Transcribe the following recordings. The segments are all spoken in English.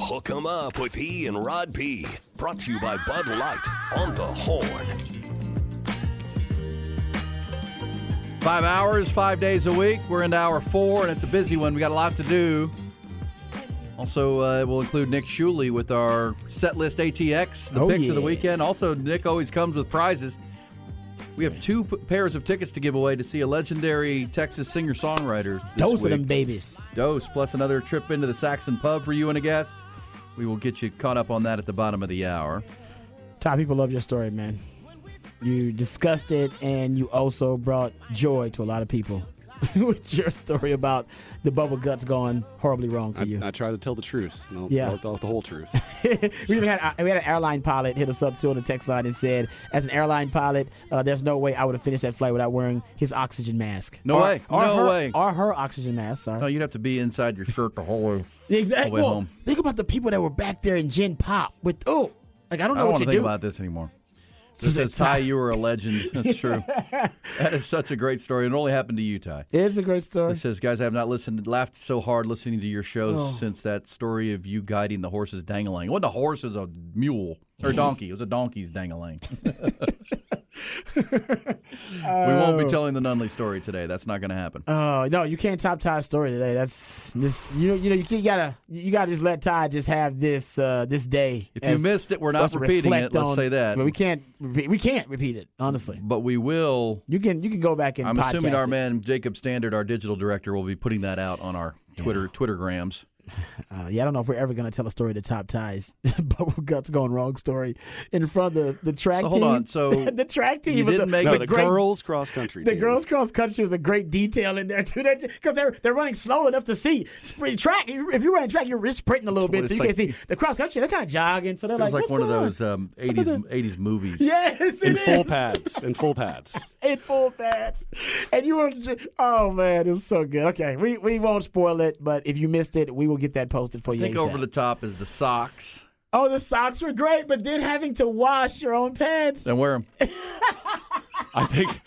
Hook 'em up with E and Rod P. Brought to you by Bud Light on the Horn. 5 hours, 5 days a week. We're into hour four, and it's a busy one. We got a lot to do. Also, we'll include Nick Shuley with our set list ATX, the picks of the weekend. Also, Nick always comes with prizes. We have two pairs of tickets to give away to see a legendary Texas singer-songwriter this week. Dose of them babies. Dose, plus another trip into the Saxon Pub for you and a guest. We will get you caught up on that at the bottom of the hour. Todd, people love your story, man. You discussed it, and you also brought joy to a lot of people. With your story about the bubble guts going horribly wrong for you. I try to tell the truth. The whole truth. we had an airline pilot hit us up too on the text line and said, as an airline pilot, there's no way I would have finished that flight without wearing his oxygen mask. Or her oxygen mask, sorry. No, you'd have to be inside your shirt the whole way, exactly. Well, home. Think about the people that were back there in Gen Pop with, I don't want to think about this anymore. This is Ty, you were a legend. That's true. That is such a great story. It only happened to you, Ty. It is a great story. It says, guys, I have not laughed so hard listening to your shows since that story of you guiding the horses dangling. It wasn't a horse, it was a mule. Or donkey. It was a donkey's dangling. We won't be telling the Nunley story today. That's not going to happen. Oh, no, you can't top Ty's story today. That's just, you gotta just let Ty just have this day. If you missed it, we're not repeating it. Let's say that. But we can't repeat it, honestly. But we will. You can go back and. I'm assuming our man Jacob Standard, our digital director, will be putting that out on our Twittergrams. I don't know if we're ever going to tell a story to top ties. Bubble guts going wrong story in front of the track team. Hold on. So the track team was the girls cross country. The girls cross country was a great detail in there too, because they're running slow enough to see sprint track. If you're running track, you're wrist sprinting a little bit, so you can't see the cross country. They're kind of jogging, so they're like, "What's going on?" It was like one of those '80s movies. Yes, it is. In full pads. And you were, oh man, it was so good. Okay, we won't spoil it, but if you missed it, we will get that posted for you. I think ASAP. Over the top is the socks. Oh, the socks were great, but then having to wash your own pants. Then wear them. I think,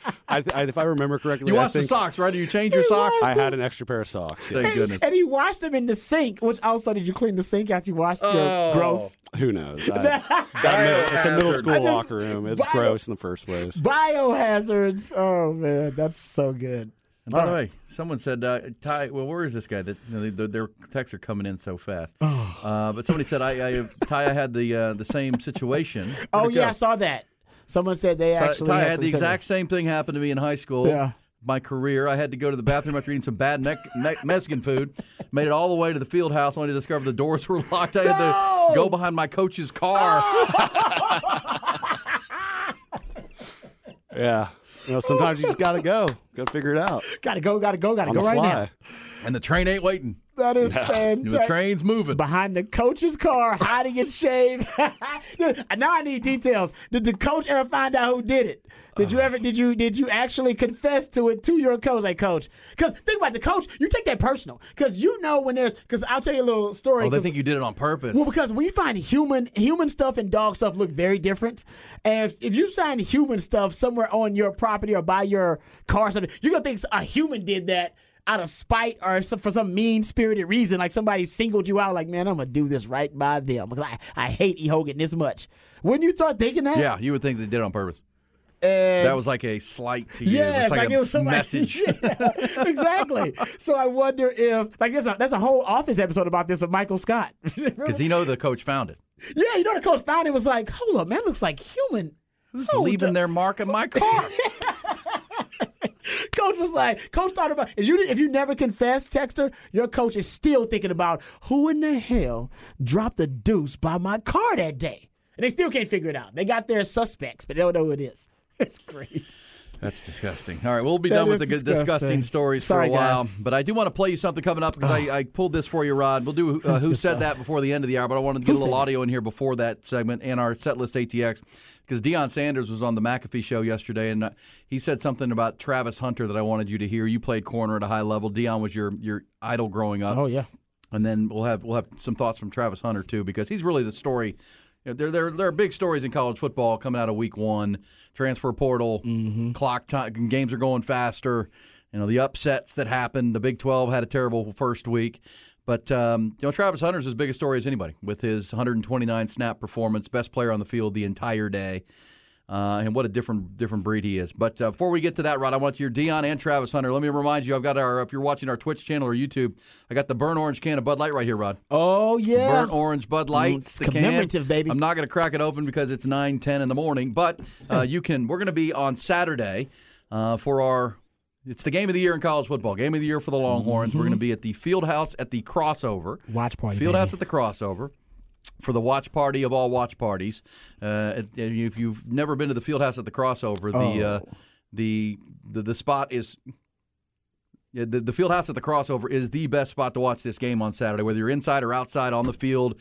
if I remember correctly, you washed the socks, right? Did you change your socks? I had an extra pair of socks. Yes. Thank goodness. And he washed them in the sink. Which also, did you clean the sink after you washed your gross? Who knows? It's a middle school locker room. It's gross in the first place. Biohazards. Oh man, that's so good. And by the way, someone said, Ty, well, where is this guy? That their texts are coming in so fast. But somebody said, I had the same situation. I saw that. Someone said Ty had the exact same thing happen to me in high school. Yeah. My career, I had to go to the bathroom after eating some bad Mexican food. Made it all the way to the field house only to discover the doors were locked. I had to go behind my coach's car. Yeah. You know, sometimes you just gotta go. Gotta figure it out. Gotta go right now. And the train ain't waiting. That is fantastic. The train's moving. Behind the coach's car, hiding in shade. Now I need details. Did the coach ever find out who did it? Did you actually confess to it to your coach? Like, coach, because think about the coach, you take that personal. Because you know when there's, because I'll tell you a little story. Oh, they think you did it on purpose. Well, because we find human stuff and dog stuff look very different. And if you find human stuff somewhere on your property or by your car or something, you're going to think a human did that out of spite or for some mean-spirited reason. Like somebody singled you out like, man, I'm going to do this right by them. Because I hate E. Hogan this much. Wouldn't you start thinking that? Yeah, you would think they did it on purpose. And that was like a slight to you. Yeah, it's like it was somebody, message. Yeah, exactly. So I wonder if there's a whole Office episode about this of Michael Scott. Because the coach found it. Yeah, the coach found it was like, hold up, man, looks like human. Who's leaving their mark in my car? Coach was like, coach thought about, if you never confess, Texter, your coach is still thinking about who in the hell dropped the deuce by my car that day. And they still can't figure it out. They got their suspects, but they don't know who it is. It's great. That's disgusting. All right, we'll be done with the disgusting stories for a while. Guys. But I do want to play you something coming up because I pulled this for you, Rod. We'll do Who Said That before the end of the hour, but I wanted to get a little audio in here before that segment and our Setlist ATX because Deion Sanders was on the McAfee show yesterday, and he said something about Travis Hunter that I wanted you to hear. You played corner at a high level. Deion was your idol growing up. Oh, yeah. And then we'll have some thoughts from Travis Hunter, too, because he's really the story. You know, there are big stories in college football coming out of week one. Transfer portal, clock time, games are going faster. You know, the upsets that happened. The Big 12 had a terrible first week. But, you know, Travis Hunter's as big a story as anybody with his 129-snap performance, best player on the field the entire day. And what a different breed he is. But before we get to that, Rod, I want your Deion and Travis Hunter. Let me remind you, I've got if you're watching our Twitch channel or YouTube, I got the burnt orange can of Bud Light right here, Rod. Oh, yeah. Burnt orange Bud Light. It's the commemorative, baby. I'm not going to crack it open because it's 9:10 in the morning. But we're going to be on Saturday for our, it's the game of the year in college football, game of the year for the Longhorns. We're going to be at the Fieldhouse at the Crossover. Watch party, Fieldhouse at the Crossover. For the watch party of all watch parties. If you've never been to the Fieldhouse at the Crossover, the spot is the Fieldhouse at the Crossover is the best spot to watch this game on Saturday, whether you're inside or outside on the field,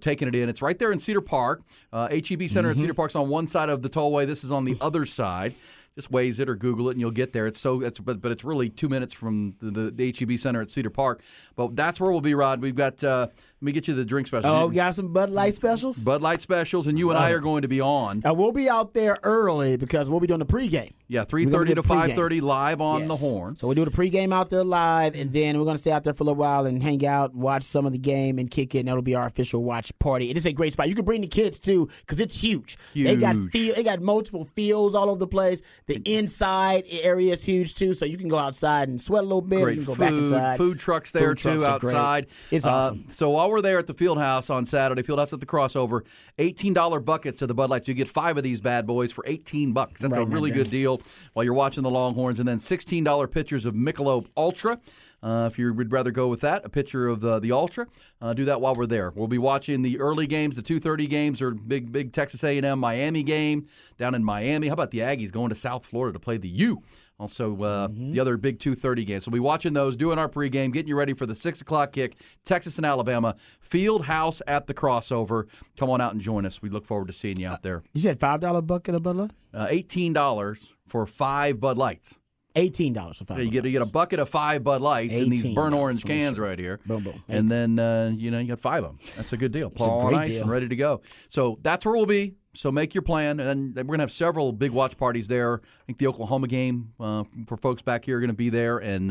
taking it in. It's right there in Cedar Park. HEB Center at Cedar Park's on one side of the tollway. This is on the other side. Just Waze it or Google it, and you'll get there. But it's really 2 minutes from the HEB Center at Cedar Park. But that's where we'll be, Rod. We've got let me get you the drink specials. Oh, got some Bud Light specials? Bud Light specials, and you and I are going to be on. And we'll be out there early because we'll be doing the pregame. Yeah, 3:30 to 5:30 live on the Horn. So we'll do the pregame out there live, and then we're going to stay out there for a little while and hang out, watch some of the game, and kick it, and that'll be our official watch party. It is a great spot. You can bring the kids, too, because it's huge. They got multiple fields all over the place. The inside area is huge, too, so you can go outside and sweat a little bit. Great. You can go back inside. Food trucks there, too, outside. Great. It's awesome. So while we're there at the Fieldhouse on Saturday, Fieldhouse at the Crossover, $18 buckets of the Bud Lights. You get 5 of these bad boys for $18. That's a really good deal while you're watching the Longhorns. And then $16 pitchers of Michelob Ultra. If you would rather go with that, a pitcher of the Ultra, do that while we're there. We'll be watching the early games, the 2:30 games, or big Texas A&M Miami game down in Miami. How about the Aggies going to South Florida to play the U? Also, the other big 2:30 games. So we'll be watching those, doing our pregame, getting you ready for the 6 o'clock kick, Texas and Alabama, Fieldhouse at the Crossover. Come on out and join us. We look forward to seeing you out there. You said $5 bucket of Bud Light? $18 for 5 Bud Lights. $18 for 5. Yeah, you get a bucket of 5 Bud Lights in these burnt orange cans right here. Boom, boom. And then, you got 5 of them. That's a good deal. Paul on ice deal. And ready to go. So that's where we'll be. So make your plan. And we're going to have several big watch parties there. I think the Oklahoma game for folks back here are going to be there, and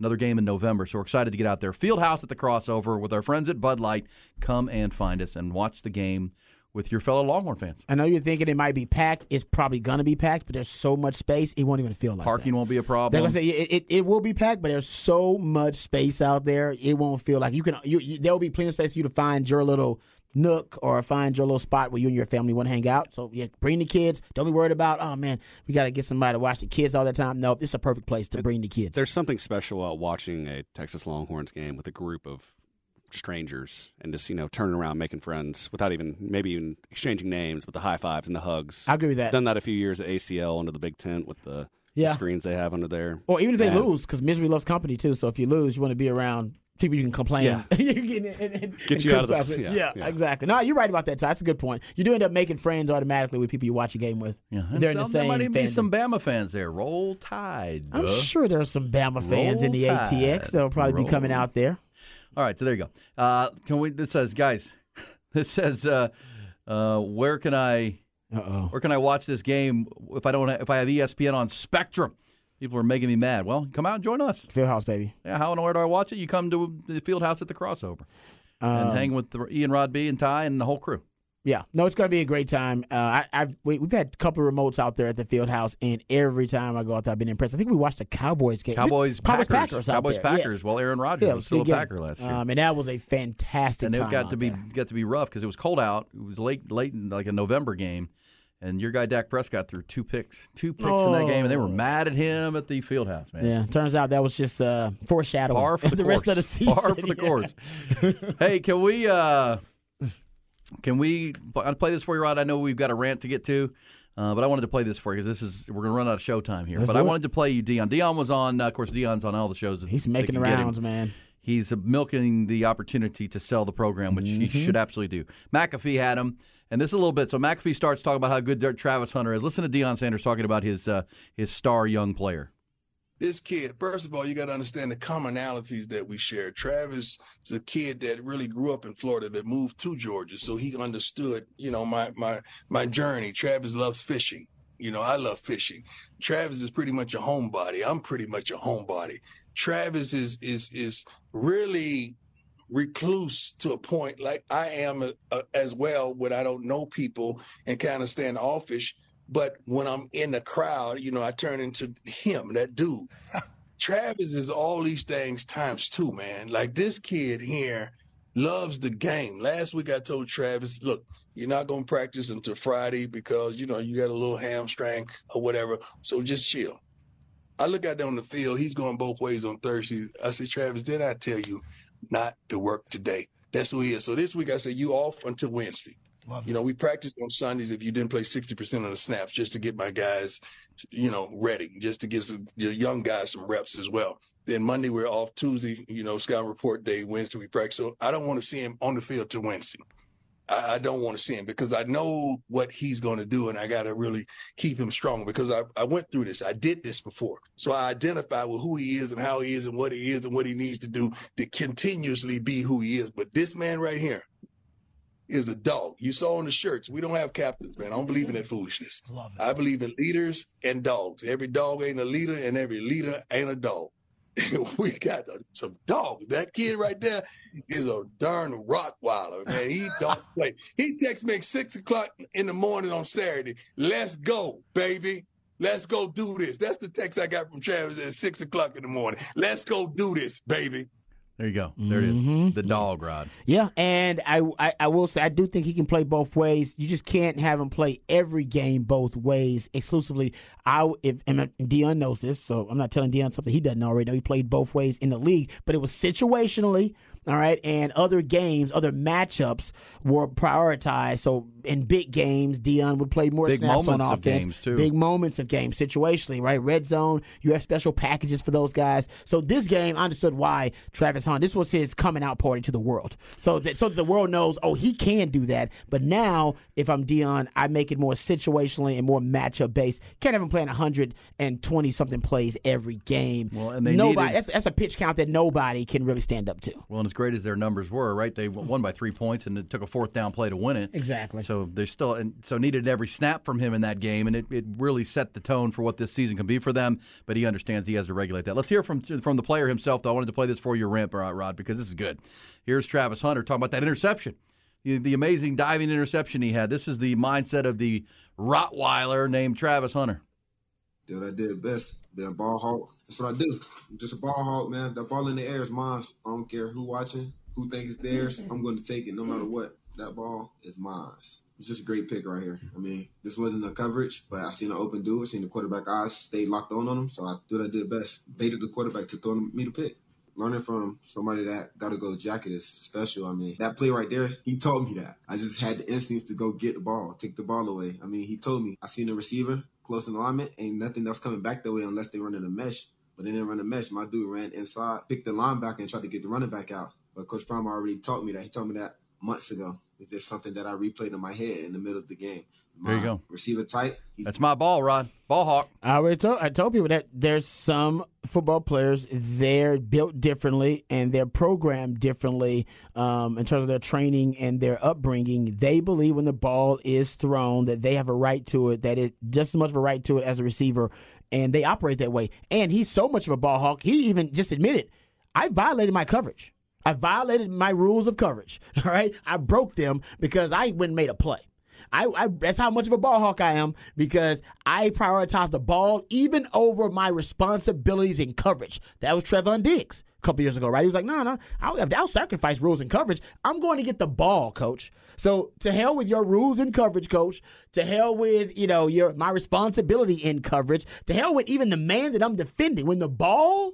another game in November. So we're excited to get out there. Fieldhouse at the Crossover with our friends at Bud Light. Come and find us and watch the game with your fellow Longhorn fans. I know you're thinking it might be packed. It's probably going to be packed, but there's so much space, it won't even feel like parking won't be a problem. They're going to say it will be packed, but there's so much space out there, it won't feel like you there will be plenty of space for you to find your little nook or find your little spot where you and your family want to hang out. So bring the kids. Don't be worried about, oh man, we got to get somebody to watch the kids all the time. No, this is a perfect place to bring the kids. There's something special about watching a Texas Longhorns game with a group of strangers and just, turning around, making friends without even exchanging names, but the high fives and the hugs. I agree with that. I've done that a few years at ACL under the big tent with the screens they have under there. Or even if they lose, because misery loves company too. So if you lose, you want to be around people you can complain. Yeah. Get you out of this. Yeah, exactly. No, you're right about that, Ty. That's a good point. You do end up making friends automatically with people you watch a game with. Yeah. They're in the same. There might even be some Bama fans there. Roll Tide. I'm sure there's some Bama fans in the ATX that'll probably be coming out there. All right, so there you go. Where can I watch this game if I have ESPN on Spectrum? People are making me mad. Well, come out and join us. Fieldhouse, baby. Yeah, how and where do I watch it? You come to the Fieldhouse at the Crossover and hang with Ian, Rod B, and Ty, and the whole crew. Yeah, no, it's going to be a great time. We've had a couple of remotes out there at the Fieldhouse, and every time I go out there, I've been impressed. I think we watched the Cowboys game. Cowboys Packers. Yes. Well, Aaron Rodgers was still a Packer last year, and that was a fantastic. And it got to be rough because it was cold out. It was late, like a November game, and your guy Dak Prescott threw two picks in that game, and they were mad at him at the Fieldhouse. Man, yeah, turns out that was just foreshadowing for the rest of the season. Par for the course. Hey, can we? Can we play this for you, Rod? I know we've got a rant to get to. But I wanted to play this for you because we're going to run out of showtime here. But I wanted to play you Deion. Deion was on, of course, Deion's on all the shows. He's making the rounds, man. He's milking the opportunity to sell the program, which he should absolutely do. McAfee had him. And this is a little bit. So McAfee starts talking about how good Travis Hunter is. Listen to Deion Sanders talking about his star young player. This kid, first of all, you got to understand the commonalities that we share. Travis is a kid that really grew up in Florida that moved to Georgia, so he understood, you know, my journey. Travis loves fishing. You know, I love fishing. Travis is pretty much a homebody. I'm pretty much a homebody. Travis is really recluse to a point like I am as well, when I don't know people and kind of standoffish. But when I'm in the crowd, you know, I turn into him, that dude. Travis is all these things times two, man. Like, this kid here loves the game. Last week I told Travis, look, you're not going to practice until Friday because, you know, you got a little hamstring or whatever, so just chill. I look out there on the field. He's going both ways on Thursday. I said, Travis, did I tell you not to work today? That's who he is. So this week I said, you off until Wednesday. You know, we practiced on Sundays if you didn't play 60% of the snaps, just to get my guys, you know, ready, just to give the young guys some reps as well. Then Monday we're off, Tuesday, you know, scout report day, Wednesday we practice. So I don't want to see him on the field till Wednesday. I don't want to see him because I know what he's going to do, and I got to really keep him strong because I went through this. I did this before. So I identify with who he is and how he is and what he is and what he needs to do to continuously be who he is. But this man right here is a dog. You saw on the shirts, we don't have captains, man. I don't believe in that foolishness. Love it. I believe in leaders and dogs. Every dog ain't a leader, and every leader ain't a dog. We got some dogs. That kid right there is a darn Rottweiler, man. He don't play. He texts me at 6 o'clock in the morning on Saturday, let's go, baby. Let's go do this. That's the text I got from Travis at 6 o'clock in the morning. Let's go do this, baby. There you go. There it is. The dog rod. Yeah, and I will say, I do think he can play both ways. You just can't have him play every game both ways exclusively. And Deion knows this, so I'm not telling Deion something he doesn't already know. He played both ways in the league, but it was situationally, all right, and other games, other matchups were prioritized. So in big games, Deion would play more big snaps on offense. Big moments of games, too. Big moments of games, situationally, right? Red zone, you have special packages for those guys. So this game, I understood why Travis Hunt, this was his coming out party to the world. So that the world knows, oh, he can do that. But now, if I'm Deion, I make it more situationally and more matchup-based. Can't have him playing 120-something plays every game. Well, and that's a pitch count that nobody can really stand up to. Well, and as great as their numbers were, right, they won by 3 points, and it took a fourth down play to win it. Exactly. So they still needed every snap from him in that game, and it really set the tone for what this season can be for them. But he understands he has to regulate that. Let's hear from the player himself, though. I wanted to play this for you, Rod, because this is good. Here's Travis Hunter talking about that interception, the amazing diving interception he had. This is the mindset of the Rottweiler named Travis Hunter. That I did best, being ball hawk. That's what I do. I'm just a ball hawk, man. That ball in the air is mine. I don't care who watching, who thinks it's theirs. I'm going to take it no matter what. That ball is mine. It's just a great pick right here. I mean, this wasn't a coverage, but I seen an open dude. I seen the quarterback eyes stay locked on him, so I did what I did best. Baited the quarterback to throw me the pick. Learning from somebody that got to go jacket is special. I mean, that play right there, he told me that. I just had the instincts to go get the ball, take the ball away. I mean, he told me. I seen the receiver close in alignment. Ain't nothing else coming back that way unless they run in a mesh. But they didn't run a mesh. My dude ran inside, picked the linebacker, and tried to get the running back out. But Coach Prime already taught me that. He told me that months ago. It's just something that I replayed in my head in the middle of the game. There you go. Receiver tight. That's my ball, Rod. Ball hawk. I told people that there's some football players, they're built differently and they're programmed differently in terms of their training and their upbringing. They believe when the ball is thrown that they have a right to it, that it's just as much of a right to it as a receiver, and they operate that way. And he's so much of a ball hawk, he even just admitted, I violated my coverage. I violated my rules of coverage, all right? I broke them because I went and made a play. That's how much of a ball hawk I am, because I prioritized the ball even over my responsibilities in coverage. That was Trevon Diggs a couple years ago, right? He was like, no, I'll sacrifice rules and coverage. I'm going to get the ball, coach. So to hell with your rules and coverage, coach. To hell with, you know, my responsibility in coverage. To hell with even the man that I'm defending. When the ball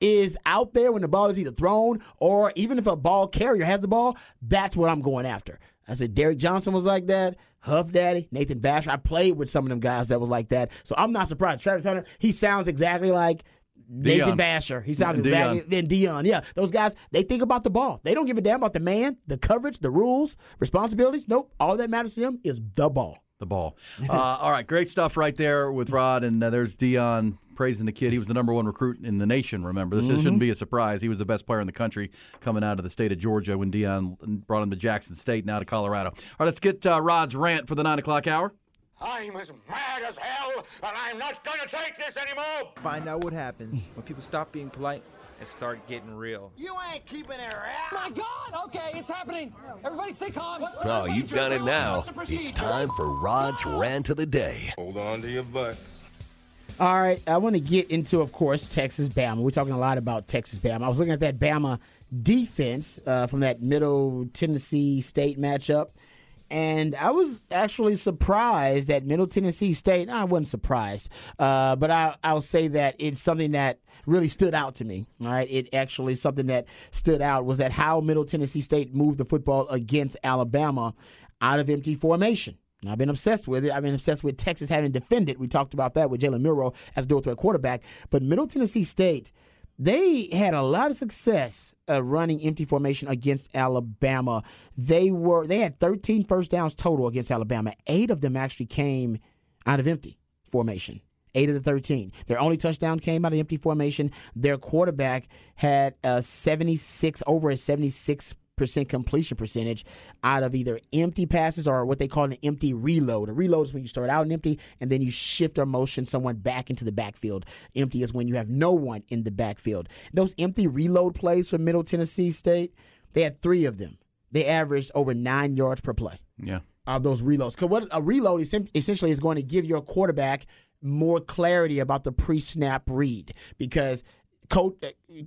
is out there, when the ball is either thrown or even if a ball carrier has the ball, that's what I'm going after. I said Derrick Johnson was like that, Huff Daddy, Nathan Basher. I played with some of them guys that was like that. So I'm not surprised. Travis Hunter, he sounds exactly like Nathan Basher. He sounds exactly then Deion. Yeah, those guys, they think about the ball. They don't give a damn about the man, the coverage, the rules, responsibilities. Nope. All that matters to them is the ball. The ball. All right, great stuff right there with Rod, and there's Deion praising the kid. He was the number one recruit in the nation, remember. This shouldn't be a surprise. He was the best player in the country coming out of the state of Georgia when Deion brought him to Jackson State, now to Colorado. All right, let's get Rod's rant for the 9 o'clock hour. I'm as mad as hell, and I'm not going to take this anymore. Find out what happens when people stop being polite and start getting real. You ain't keeping it around. My God, okay, it's happening. Everybody stay calm. No, you've done it now. It's time for Rod's Rant of the Day. Hold on to your butts. All right, I want to get into, of course, Texas-Bama. We're talking a lot about Texas-Bama. I was looking at that Bama defense from that Middle Tennessee State matchup, and I was actually surprised that Middle Tennessee State, I wasn't surprised, but I'll say that it's something that really stood out to me. All right, it actually something that stood out was that how Middle Tennessee State moved the football against Alabama out of empty formation. And I've been obsessed with it. I've been obsessed with Texas having defended. We talked about that with Jalen Milroe as a dual threat quarterback. But Middle Tennessee State, they had a lot of success running empty formation against Alabama. They had 13 first downs total against Alabama. 8 of them actually came out of empty formation. 8 of the 13. Their only touchdown came out of empty formation. Their quarterback had over a 76% completion percentage out of either empty passes or what they call an empty reload. A reload is when you start out in empty and then you shift or motion someone back into the backfield. Empty is when you have no one in the backfield. Those empty reload plays for Middle Tennessee State, they had 3 of them. They averaged over 9 yards per play. Yeah, of those reloads. Because what a reload essentially is going to give your quarterback more clarity about the pre-snap read, because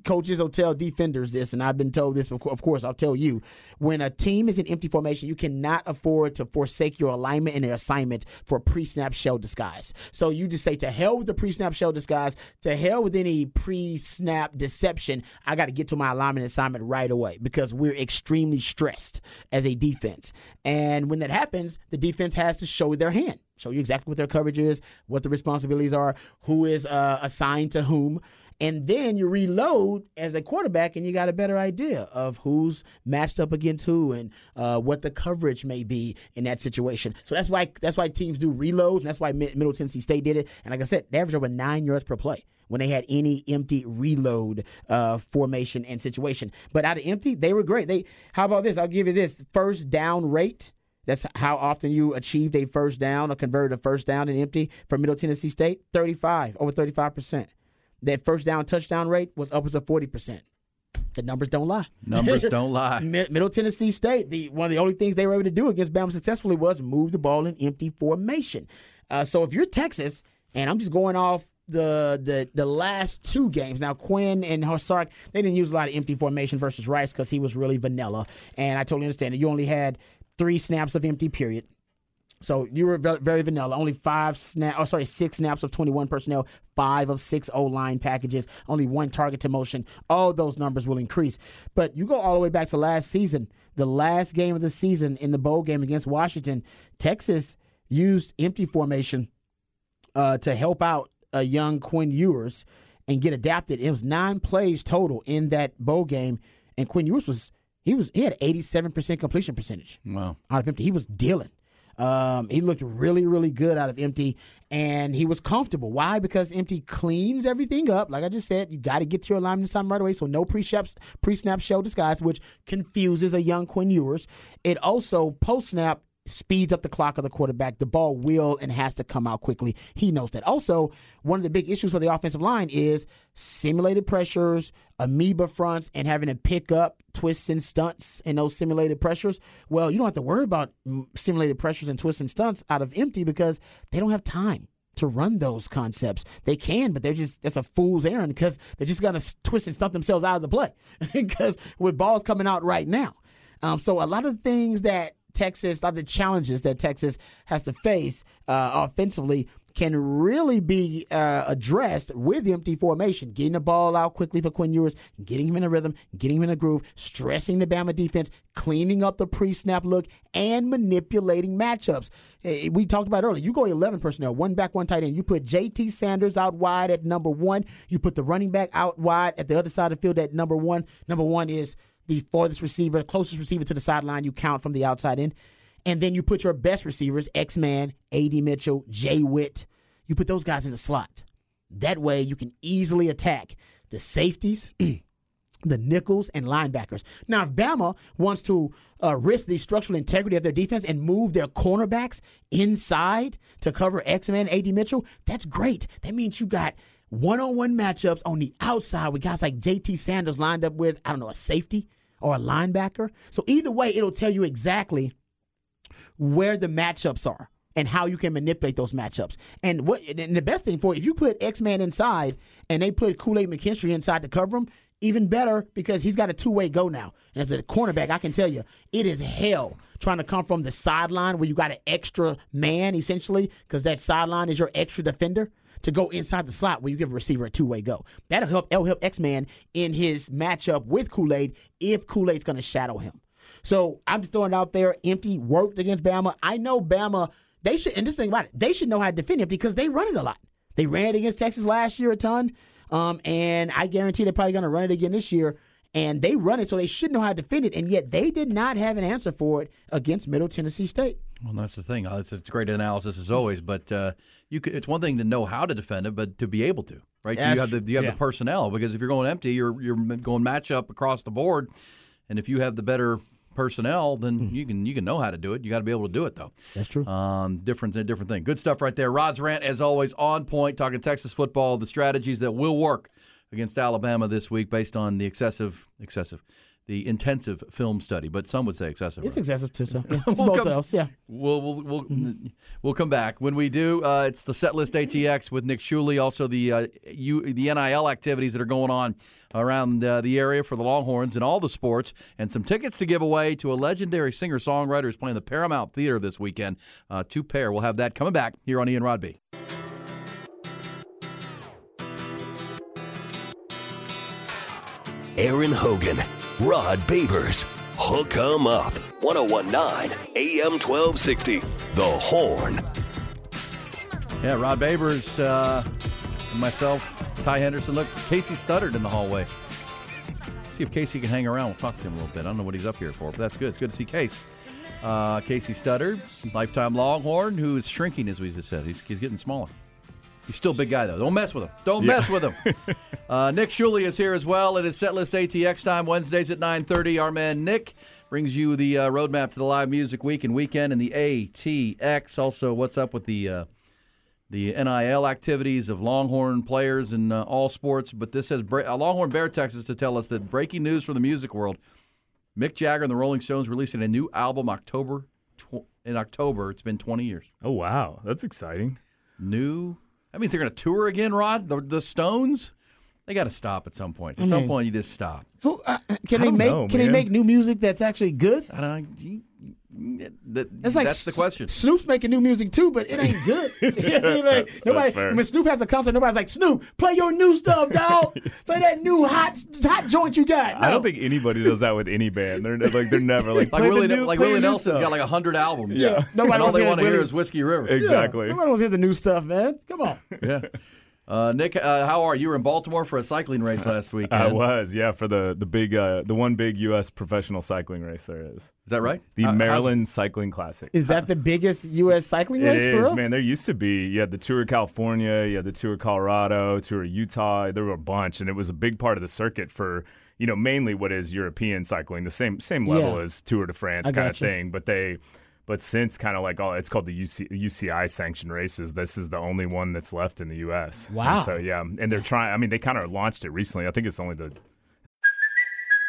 coaches will tell defenders this, and I've been told this, of course, I'll tell you. When a team is in empty formation, you cannot afford to forsake your alignment and their assignment for pre-snap shell disguise. So you just say, to hell with the pre-snap shell disguise, to hell with any pre-snap deception. I got to get to my alignment assignment right away because we're extremely stressed as a defense. And when that happens, the defense has to show their hand. Show you exactly what their coverage is, what the responsibilities are, who is assigned to whom. And then you reload as a quarterback, and you got a better idea of who's matched up against who and what the coverage may be in that situation. So that's why teams do reloads, and that's why Middle Tennessee State did it. And like I said, they averaged over 9 yards per play when they had any empty reload formation and situation. But out of empty, they were great. How about this? I'll give you this. First down rate. That's how often you achieved a first down or converted a first down in empty for Middle Tennessee State, over 35%. That first down touchdown rate was upwards of 40%. The numbers don't lie. Numbers don't lie. Middle Tennessee State, one of the only things they were able to do against Bama successfully was move the ball in empty formation. So if you're Texas, and I'm just going off the last 2 games. Now, Quinn and Harsack, they didn't use a lot of empty formation versus Rice because he was really vanilla. And I totally understand that you only had 3 snaps of empty, period. So you were very vanilla. Only 6 snaps of 21 personnel, 5 of 6 O-line packages, only 1 target to motion. All those numbers will increase. But you go all the way back to last season, the last game of the season in the bowl game against Washington, Texas used empty formation to help out a young Quinn Ewers and get adapted. It was 9 plays total in that bowl game, and Quinn Ewers had 87% completion percentage. Wow. Out of empty. He was dealing. He looked really, really good out of empty, and he was comfortable. Why? Because empty cleans everything up. Like I just said, you got to get to your alignment assignment right away, so no pre-snap shell disguise, which confuses a young Quinn Ewers. It also, post-snap, speeds up the clock of the quarterback. The ball will and has to come out quickly. He knows that. Also, one of the big issues for the offensive line is simulated pressures, amoeba fronts, and having to pick up twists and stunts in those simulated pressures. Well, you don't have to worry about simulated pressures and twists and stunts out of empty because they don't have time to run those concepts. They can, but that's a fool's errand because they're just going to twist and stunt themselves out of the play because with balls coming out right now. So a lot of things that Texas, a lot of the challenges that Texas has to face offensively can really be addressed with the empty formation, getting the ball out quickly for Quinn Ewers, getting him in a rhythm, getting him in a groove, stressing the Bama defense, cleaning up the pre-snap look, and manipulating matchups. We talked about earlier, you go 11 personnel, one back, one tight end. You put JT Sanders out wide at number one. You put the running back out wide at the other side of the field at number one. Number one is the farthest receiver, the closest receiver to the sideline you count from the outside in. And then you put your best receivers, X-Man, A.D. Mitchell, Jay Witt. You put those guys in the slot. That way you can easily attack the safeties, the nickels, and linebackers. Now, if Bama wants to risk the structural integrity of their defense and move their cornerbacks inside to cover X-Man, A.D. Mitchell, that's great. That means you got one-on-one matchups on the outside with guys like JT Sanders lined up with, I don't know, a safety or a linebacker. So either way, it'll tell you exactly where the matchups are and how you can manipulate those matchups. And the best thing for it, if you put X-Man inside and they put Kool-Aid McKinstry inside to cover him, even better, because he's got a two-way go now. And as a cornerback, I can tell you, it is hell trying to come from the sideline where you got an extra man, essentially, because that sideline is your extra defender, to go inside the slot where you give a receiver a two-way go. That'll help X-Man in his matchup with Kool-Aid if Kool-Aid's going to shadow him. So I'm just throwing it out there. Empty worked against Bama. I know Bama, they should, and this thing about it, they should know how to defend it because they run it a lot. They ran it against Texas last year a ton, and I guarantee they're probably going to run it again this year. And they run it, so they should know how to defend it, and yet they did not have an answer for it against Middle Tennessee State. Well, that's the thing. It's great analysis as always, but it's one thing to know how to defend it, but to be able to, right? You have the personnel, because if you're going empty, you're going matchup across the board, and if you have the better personnel, then you can know how to do it. You got to be able to do it, though. That's true. Different thing. Good stuff right there. Rod's rant, as always, on point. Talking Texas football, the strategies that will work against Alabama this week, based on the intensive film study. But some would say excessive. It's right? Excessive too. So yeah. We'll come back when we do. It's the Setlist ATX with Nick Shuley. Also the NIL activities that are going on around the area for the Longhorns and all the sports, and some tickets to give away to a legendary singer-songwriter who's playing the Paramount Theater this weekend. Two pair. We'll have that coming back here on Ian Rodby. Aaron Hogan, Rod Babers, Hook 'em Up, 1019 AM 1260, The Horn. Yeah, Rod Babers and myself, Ty Henderson. Look, Casey stuttered in the hallway. See if Casey can hang around. We'll talk to him a little bit. I don't know what he's up here for, but that's good. It's good to see Case. Casey stuttered, lifetime Longhorn, who is shrinking, as we just said. He's getting smaller. He's still a big guy, though. Don't mess with him. Don't mess with him. Nick Shuley is here as well. It is Setlist ATX time, Wednesdays at 9:30. Our man Nick brings you the roadmap to the live music week and weekend and the ATX. Also, what's up with the NIL activities of Longhorn players in all sports. But this says Longhorn Bear, Texas, to tell us that breaking news from the music world, Mick Jagger and the Rolling Stones releasing a new album in October. It's been 20 years. Oh, wow. That's exciting. That means they're going to tour again, Rod? The Stones? They got to stop at some point. Some point, you just stop. Can they make new music that's actually good? I don't know. That's the question. Snoop's making new music too, but it ain't good. Snoop has a concert. Nobody's like, Snoop, play your new stuff, dog. Play that new hot joint you got. No. I don't think anybody does that with any band. They're never like Willie Nelson's got like 100 albums. Yeah. Nobody all they want to hear is Whiskey River. Exactly. Yeah. Nobody wants to hear the new stuff, man. Come on. Yeah. Nick, how are you? You were in Baltimore for a cycling race last weekend. I was, yeah, for the one big U.S. professional cycling race there is. Is that right? The Maryland Cycling Classic. Is that the biggest U.S. cycling race? It is, for real? Man. There used to be. You had the Tour of California, you had the Tour of Colorado, Tour of Utah. There were a bunch, and it was a big part of the circuit for mainly what is European cycling, the same level as Tour de France kind of thing. But since kind of like it's called the UCI sanctioned races, this is the only one that's left in the U.S. Wow. And so, yeah. And they're trying. I mean, they kind of launched it recently. I think it's only the.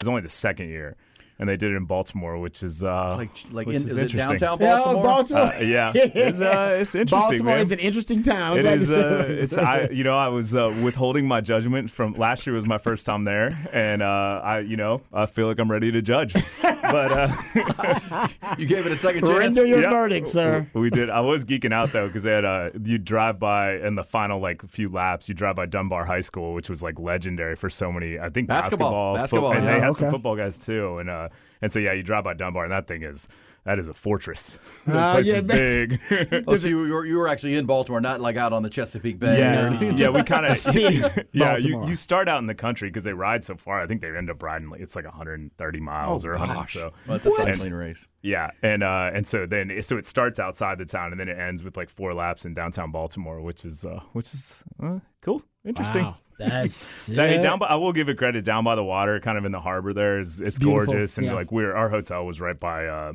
It's only the second year. And they did it in Baltimore, which is which is interesting. Downtown Baltimore. It's interesting. Baltimore is an interesting town. It is. I was withholding my judgment from last year. Was my first time there, and I feel like I'm ready to judge. But you gave it a second chance. Render your verdict, sir. We did. I was geeking out though because they had you drive by in the final few laps. You drive by Dunbar High School, which was legendary for so many. I think basketball, and they had some football guys too, and so you drive by Dunbar, and that is a fortress. The place is big. So you were actually in Baltimore, not out on the Chesapeake Bay. Yeah, we kind of see. Yeah, you start out in the country because they ride so far. I think they end up riding it's 130 miles or 100. So that's a cycling race. Yeah, and so it starts outside the town, and then it ends with 4 laps in downtown Baltimore, which is cool, interesting. Wow. That's I will give it credit. Down by the water, kind of in the harbor there, it's gorgeous. And our hotel was right by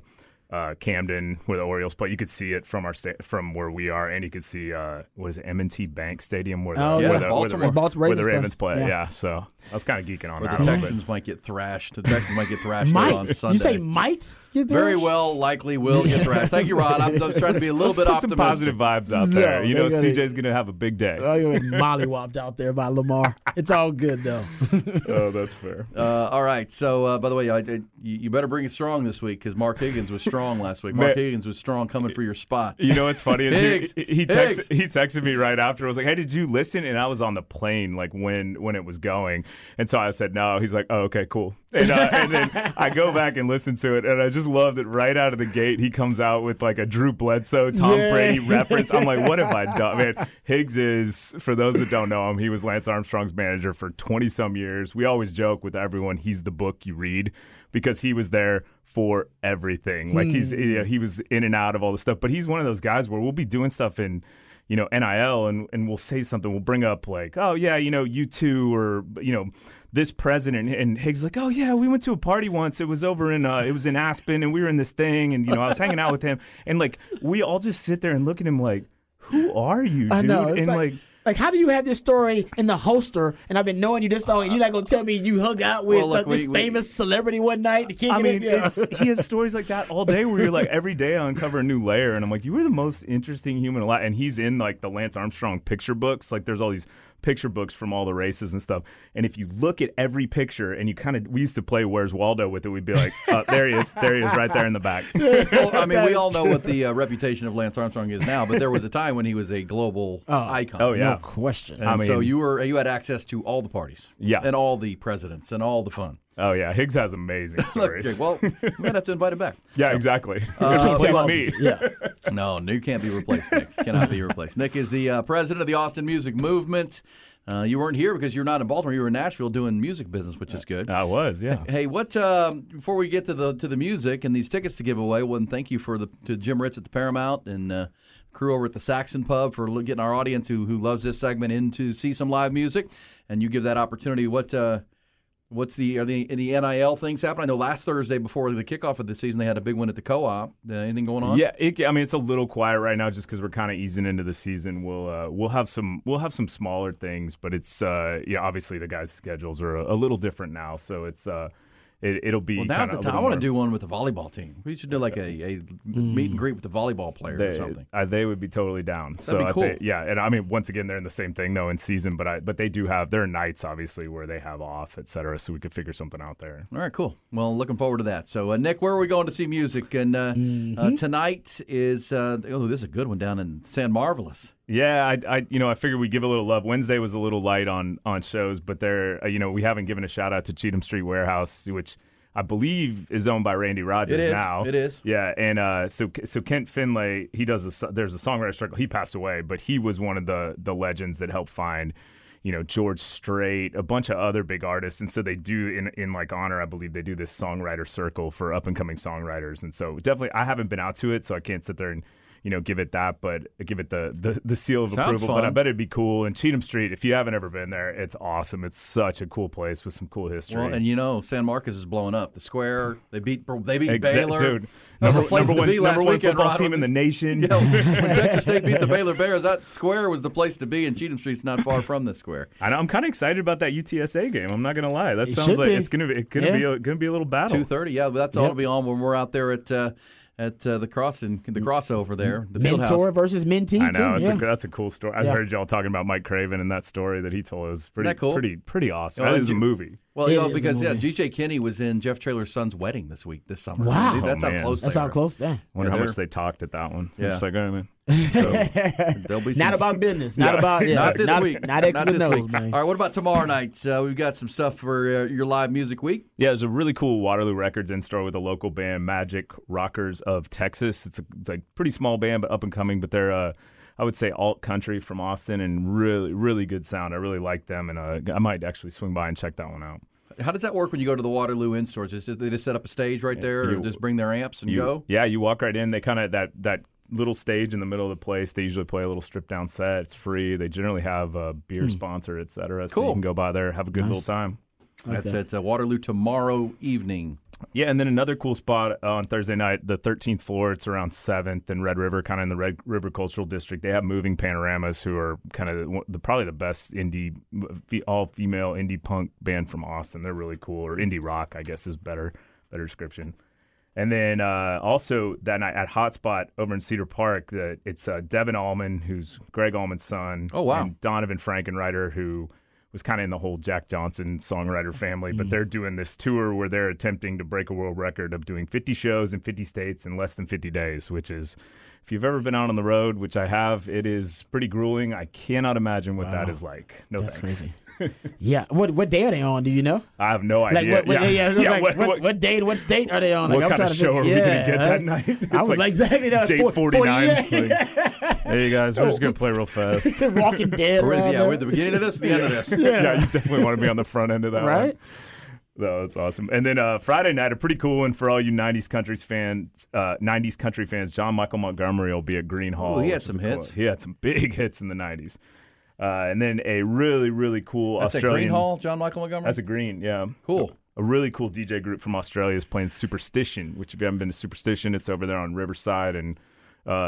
Camden, where the Orioles play. You could see it from from where we are, and you could see M&T Bank Stadium where the Ravens play. Yeah, so I was kind of geeking on that. The Texans might get thrashed. On Sunday. You say might? Very well, likely will get thrashed. Thank you, Rod. I'm trying to be a little bit optimistic. Put some positive vibes out there. CJ's going to have a big day. You're mollywopped out there by Lamar. It's all good, though. Oh, that's fair. All right. So, by the way, you better bring it strong this week because Mark Higgins was strong last week. Mark Higgins was strong coming for your spot. You know what's funny? Is he texted me right after. I was like, hey, did you listen? And I was on the plane when it was going. And so I said no. He's like, oh, okay, cool. And then I go back and listen to it, and I just love that right out of the gate he comes out with a Drew Bledsoe, Tom Brady reference. I'm like, what have I done? Man, Higgs is, for those that don't know him, he was Lance Armstrong's manager for 20-some years. We always joke with everyone, he's the book you read because he was there for everything. He was in and out of all this stuff. But he's one of those guys where we'll be doing stuff in NIL and we'll say something. We'll bring up you two or, this president. And Higgs is like, oh, yeah, we went to a party once. It was over in it was in Aspen and we were in this thing. And, I was hanging out with him. And, we all just sit there and look at him like, who are you, dude? I know. And, how do you have this story in the holster, and I've been knowing you this long, and you're not going to tell me you hung out with famous celebrity one night? He has stories like that all day where you're every day I uncover a new layer, and I'm like, you were the most interesting human alive. And he's in, the Lance Armstrong picture books. There's all these picture books from all the races and stuff. And if you look at every picture, and you we used to play Where's Waldo with it, we'd be like, oh, there he is, right there in the back. Well, we all know what the reputation of Lance Armstrong is now, but there was a time when he was a global icon. Oh, yeah. No question. So you had access to all the parties, and all the presidents, and all the fun. Oh yeah, Higgs has amazing stories. Okay, well, we might have to invite him back. Yeah, exactly. Replace me. Yeah. No, you can't be replaced. Nick cannot be replaced. Nick is the president of the Austin Music Movement. You weren't here because you're not in Baltimore. You were in Nashville doing music business, which is good. I was, yeah. Hey, what? Before we get to the music and these tickets to give away, thank you to Jim Ritz at the Paramount and crew over at the Saxon Pub for getting our audience who loves this segment in to see some live music, and you give that opportunity. Are there any NIL things happening? I know last Thursday before the kickoff of the season, they had a big win at the co-op. Anything going on? Yeah, it's a little quiet right now just because we're kind of easing into the season. We'll have some smaller things, but it's obviously the guys' schedules are a little different now, so it's it'll be. Well, now's the time. I want to do one with the volleyball team. We should do a meet and greet with the volleyball players or something. They would be totally down. That'd be cool. And once again, they're in the same thing though in season. But they do have their nights obviously where they have off, et cetera. So we could figure something out there. All right, cool. Well, looking forward to that. So Nick, where are we going to see music? And tonight is this is a good one down in San Marvelous. Yeah, I figured we'd give a little love. Wednesday was a little light on shows, but there, we haven't given a shout-out to Cheatham Street Warehouse, which I believe is owned by Randy Rogers now. It is. Yeah, and so Kent Finlay, there's a songwriter circle. He passed away, but he was one of the legends that helped find, George Strait, a bunch of other big artists. And so they do, in honor, I believe, they do this songwriter circle for up-and-coming songwriters. And so definitely, I haven't been out to it, so I can't sit there and give it that, but give it the seal of approval. Sounds fun. But I bet it'd be cool. And Cheatham Street, if you haven't ever been there, it's awesome. It's such a cool place with some cool history. Well, and San Marcos is blowing up. The square, they beat Baylor. Dude, number one football team in the nation. When Texas State beat the Baylor Bears, that square was the place to be, and Cheatham Street's not far from the square. I know, I'm kind of excited about that UTSA game. I'm not going to lie. That sounds like it's going to be a little battle. 2:30, but that's all to be on when we're out there at the crossover there, the Fieldhouse. Mentor versus mentee. I know, that's a cool story. I heard y'all talking about Mike Craven and that story that he told. It was pretty awesome. Well, that is a movie. Well, because G.J. Kinney was in Jeff Traylor's son's wedding this summer. Wow. Dude, that's how close they were. Yeah. I wonder how much they talked at that one. Yeah. It's like, hey, man. So, not about business. Not about not this week. Not X's and O's, man. All right, what about tomorrow night? We've got some stuff for your live music week. Yeah, there's a really cool Waterloo Records in-store with a local band, Magic Rockers of Texas. It's a pretty small band, but up and coming, but they're I would say alt country from Austin, and really, really good sound. I really like them, and I might actually swing by and check that one out. How does that work when you go to the Waterloo in-stores? They just set up a stage right there, or just bring their amps and go? Yeah, you walk right in. They kind of that little stage in the middle of the place. They usually play a little stripped-down set. It's free. They generally have a beer sponsor, et cetera. Cool. So you can go by there, have a good little time. Like That's at Waterloo tomorrow evening. Yeah, and then another cool spot on Thursday night, the 13th floor. It's around 7th and Red River, kind of in the Red River Cultural District. They have Moving Panoramas, who are kind of probably the best indie, all-female indie punk band from Austin. They're really cool, or indie rock, I guess, is better description. And then also that night at Hotspot over in Cedar Park, it's Devin Allman, who's Greg Allman's son. Oh, wow. And Donovan Frankenreiter, who was kind of in the whole Jack Johnson songwriter family, but they're doing this tour where they're attempting to break a world record of doing 50 shows in 50 states in less than 50 days, which is, if you've ever been out on the road, which I have, it is pretty grueling. I cannot imagine what that is like. No, that's thanks. Crazy. Yeah. What day are they on? Do you know? I have no idea. What day and what state are they on? What kind of show are we going to get that night? It's I was like exactly that. Day 49. Hey, you guys, we're just going to play real fast. Walking Dead. We're at the beginning of this and the end of this. Yeah, you definitely want to be on the front end of that one. No, that's awesome. And then Friday night, a pretty cool one for all you 90s country fans. John Michael Montgomery will be at Green Hall. Oh, he had some hits. He had some big hits in the 90s. And then a really, really cool Australian. That's a Green Hall, John Michael Montgomery? That's a Green, yeah. Cool. A really cool DJ group from Australia is playing Superstition, which if you haven't been to Superstition, it's over there on Riverside and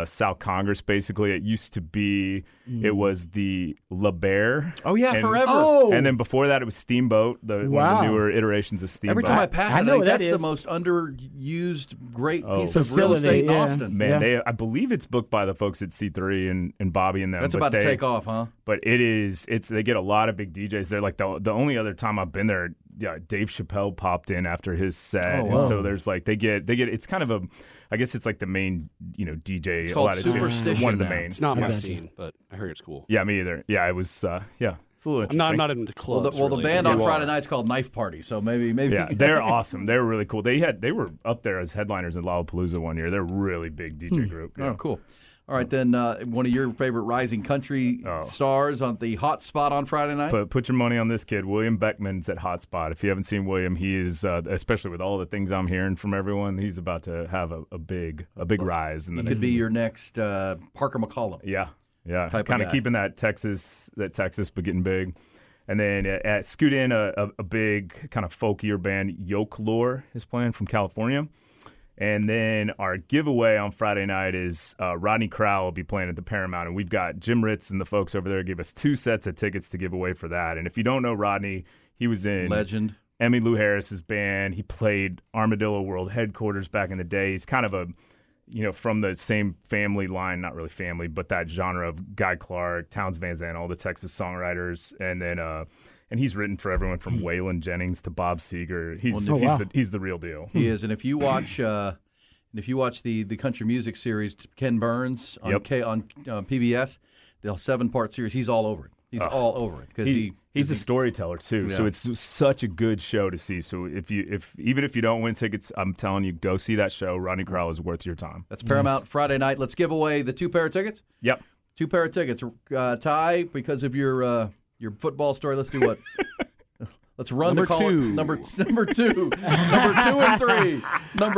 South Congress, basically. It used to be, it was the La Bear. Oh, yeah, forever. And then before that, it was Steamboat, one of the newer iterations of Steamboat. Every time I pass it, I think that's the most underused great piece of real estate in Austin. Man, I believe it's booked by the folks at C3 and Bobby and them. That's about to take off, huh? But they get a lot of big DJs there. Like the only other time I've been there, Dave Chappelle popped in after his set. Oh, wow. And so there's like they get it's kind of a, I guess it's like the main DJ. It's called Superstition. One of the main. It's not my scene, but I heard it's cool. Yeah, me either. Yeah, it was. Yeah, it's a little interesting. I'm not into clubs. Well, the band on Friday night is called Knife Party, so maybe. Yeah, they're awesome. They're really cool. They were up there as headliners in Lollapalooza one year. They're a really big DJ group. Yeah. Oh, cool. All right, then one of your favorite rising country stars on the Hot Spot on Friday night. Put your money on this kid. William Beckman's at Hot Spot. If you haven't seen William, he is, especially with all the things I'm hearing from everyone, he's about to have a big rise. In the next could be your next Parker McCollum. Yeah, kind of keeping that Texas, but getting big. And then scoot in a big kind of folkier band, Yokelore is playing from California. And then our giveaway on Friday night is Rodney Crowell will be playing at the Paramount. And we've got Jim Ritz and the folks over there give us 2 sets of tickets to give away for that. And if you don't know Rodney, he was in Legend. Emmylou Lou Harris's band. He played Armadillo World Headquarters back in the day. He's kind of a, from the same family line, not really family, but that genre of Guy Clark, Townes Van Zandt, all the Texas songwriters. And then and he's written for everyone from Waylon Jennings to Bob Seger. He's the real deal. He is. And if you watch the country music series, Ken Burns on PBS, the 7-part series, he's all over it. He's all over it because he's a storyteller too. Yeah. So it's such a good show to see. So even if you don't win tickets, I'm telling you, go see that show. Rodney Crowell is worth your time. That's Paramount Friday night. Let's give away the 2 pair of tickets. Yep, 2 pair of tickets. Ty, because of your football story. Let's do what? Let's run number the call. Number two. Number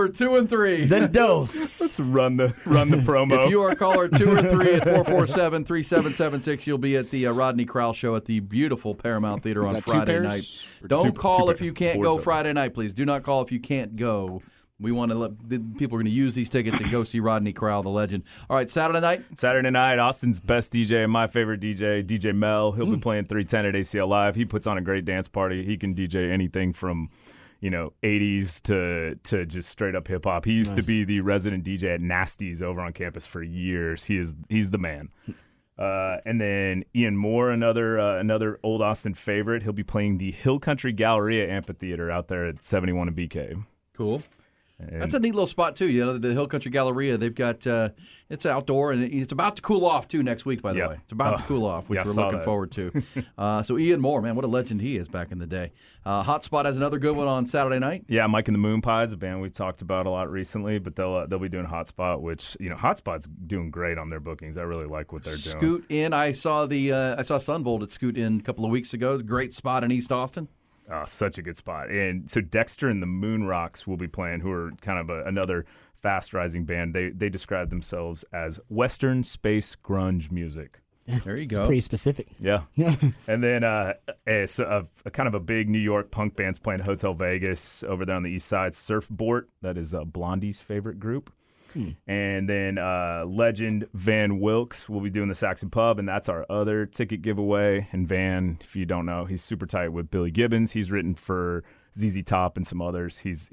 two and three. The dose. Let's run the promo. If you are caller 2 or 3 at 447-3776, you'll be at the Rodney Crowell show at the beautiful Paramount Theater on Friday night. Don't call if you can't go Friday night, please. Do not call if you can't go. We want to let people are going to use these tickets to go see Rodney Crowell, the legend. All right, Saturday night, Austin's best DJ and my favorite DJ, DJ Mel. He'll be playing 310 at ACL Live. He puts on a great dance party. He can DJ anything from, 80s to just straight up hip hop. He used to be the resident DJ at Nasty's over on campus for years. He's the man. And then Ian Moore, another old Austin favorite. He'll be playing the Hill Country Galleria Amphitheater out there at 71 and BK. Cool. And that's a neat little spot, too. The Hill Country Galleria, they've got it's outdoor, and it's about to cool off, too, next week, by the way. It's about to cool off, which we're looking forward to. So Ian Moore, man, what a legend he is back in the day. Hot Spot has another good one on Saturday night. Yeah, Mike and the Moon Pies, a band we've talked about a lot recently, but they'll be doing Hot Spot, which, Hot Spot's doing great on their bookings. I really like what they're doing. Scoot In, I saw Sunbolt at Scoot In a couple of weeks ago. Great spot in East Austin. Such a good spot. And so Dexter and the Moon Rocks will be playing, who are kind of another fast-rising band. They describe themselves as Western space grunge music. Yeah, there you go. It's pretty specific. Yeah. And then a kind of a big New York punk band's playing Hotel Vegas over there on the east side. Surfboard, that is Blondie's favorite group. And then legend Van Wilkes will be doing the Saxon Pub, and that's our other ticket giveaway. And Van, if you don't know, he's super tight with Billy Gibbons. He's written for ZZ Top and some others. He's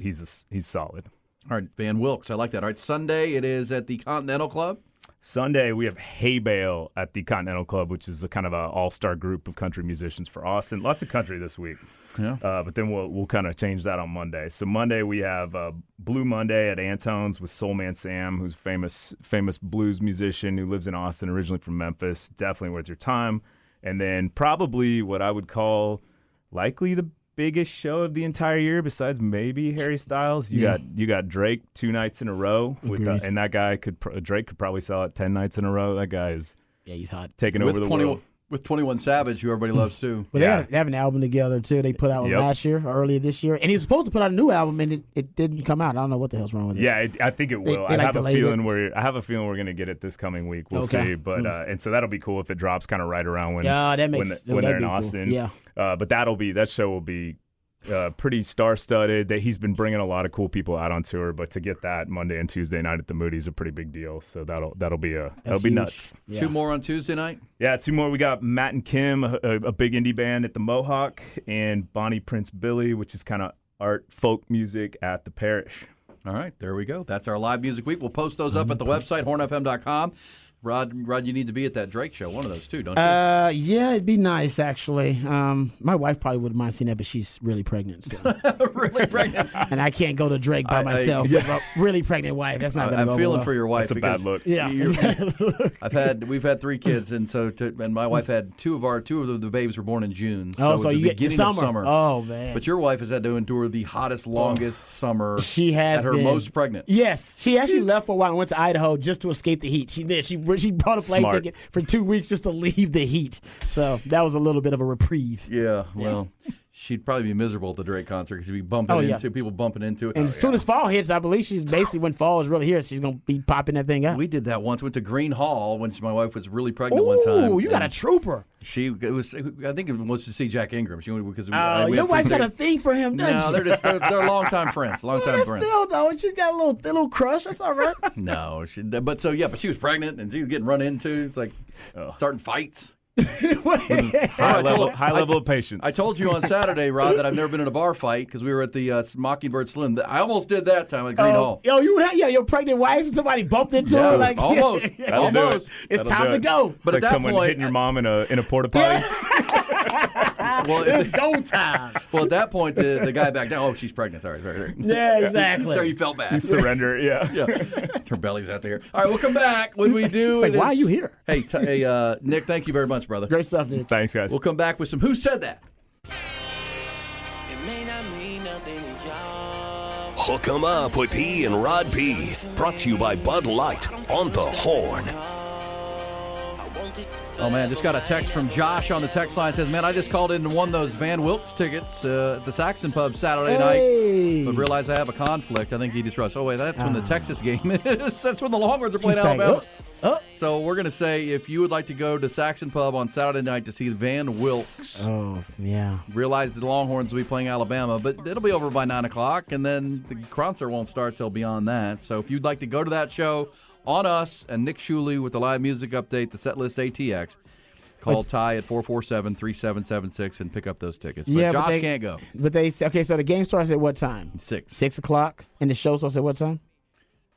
solid. All right, Van Wilkes. I like that. All right, Sunday it is at the Continental Club. Sunday we have Hay Bale at the Continental Club, which is a kind of an all-star group of country musicians for Austin. Lots of country this week. Yeah. But then we'll kind of change that on Monday. So Monday we have Blue Monday at Antone's with Soul Man Sam, who's a famous blues musician who lives in Austin, originally from Memphis. Definitely worth your time. And then probably what I would call likely the biggest show of the entire year, besides maybe Harry Styles. You got Drake 2 nights in a row, with and that guy Drake could probably sell it 10 nights in a row. That guy is he's hot, taking over the world. With 21 Savage, who everybody loves too. But they have an album together too. They put out last year, or earlier this year, and he was supposed to put out a new album, and it didn't come out. I don't know what the hell's wrong with it. Yeah, I think it will. I have a feeling we're going to get it this coming week. We'll see, but and so that'll be cool if it drops kind of right around when they're in Austin. Cool. Yeah, but that show will be. Pretty star-studded. That he's been bringing a lot of cool people out on tour, but to get that Monday and Tuesday night at the Moody is a pretty big deal. So that'll be huge. Nuts. Yeah. 2 more on Tuesday night. Yeah, 2 more. We got Matt and Kim, a big indie band at the Mohawk, and Bonnie Prince Billy, which is kind of art folk music at the Parish. All right, there we go. That's our live music week. We'll post those up at the website hornfm.com. Rod, you need to be at that Drake show, one of those too, don't you? Yeah, it'd be nice, actually. My wife probably wouldn't mind seeing that, but she's really pregnant still. Really pregnant. And I can't go to Drake by myself with a really pregnant wife. That's not going to go well. I'm feeling for your wife. That's a bad look. Yeah. We've had 3 kids, and so my wife had 2 of the babes were born in June. So you get the summer. Oh, man. But your wife has had to endure the hottest, longest summer. She has at her been. Most pregnant. Yes. She actually left for a while and went to Idaho just to escape the heat. She did. She bought a flight ticket for 2 weeks just to leave the heat. So that was a little bit of a reprieve. Yeah, well, she'd probably be miserable at the Drake concert because she'd be bumping into it. And as soon as fall hits, I believe she's basically, when fall is really here, she's going to be popping that thing up. We did that once. Went to Green Hall when my wife was really pregnant one time. Oh, you got a trooper. I think it was to see Jack Ingram. Your wife's got a thing for him, doesn't she? No, they're longtime friends. Still, though, she's got a little crush. That's all right. But she was pregnant, and she was getting run into. It's like starting fights. high level of patience. I told you on Saturday, Rod, that I've never been in a bar fight because we were at the Mockingbird Slim. I almost did that time at Green Hall. Yo, your pregnant wife, somebody bumped into her. Like, almost. Almost. It's time to go. But it's like someone hitting your mom in a porta potty. Well, it's go time. Well, at that point, the guy back down. Oh, she's pregnant. Sorry. Yeah, exactly. So you felt bad. You surrender. Yeah. Her belly's out there. All right, we'll come back when we do. It's like, why are you here? Hey, Nick, thank you very much, brother. Great stuff, Nick. Thanks, guys. We'll come back with some Who Said That. It may not mean nothing to y'all. Hook 'em up with E and Rod P. Brought to you by Bud Light on the Horn. I want it. Oh, man, just got a text from Josh on the text line. Says, man, I just called in and won those Van Wilkes tickets at the Saxon Pub Saturday night. But realized I have a conflict. I think he just rushed. Oh, wait, that's when the Texas game is. That's when the Longhorns are playing Alabama. So we're going to say if you would like to go to Saxon Pub on Saturday night to see Van Wilkes. Oh, yeah. Realize the Longhorns will be playing Alabama, but it'll be over by 9 o'clock, and then the concert won't start till beyond that. So if you'd like to go to that show, on us and Nick Shuley with the live music update, the Setlist ATX. Call Ty at 447-3776 and pick up those tickets. But yeah, Josh can't go. But they okay. So the game starts at what time? 6 o'clock, and the show starts at what time?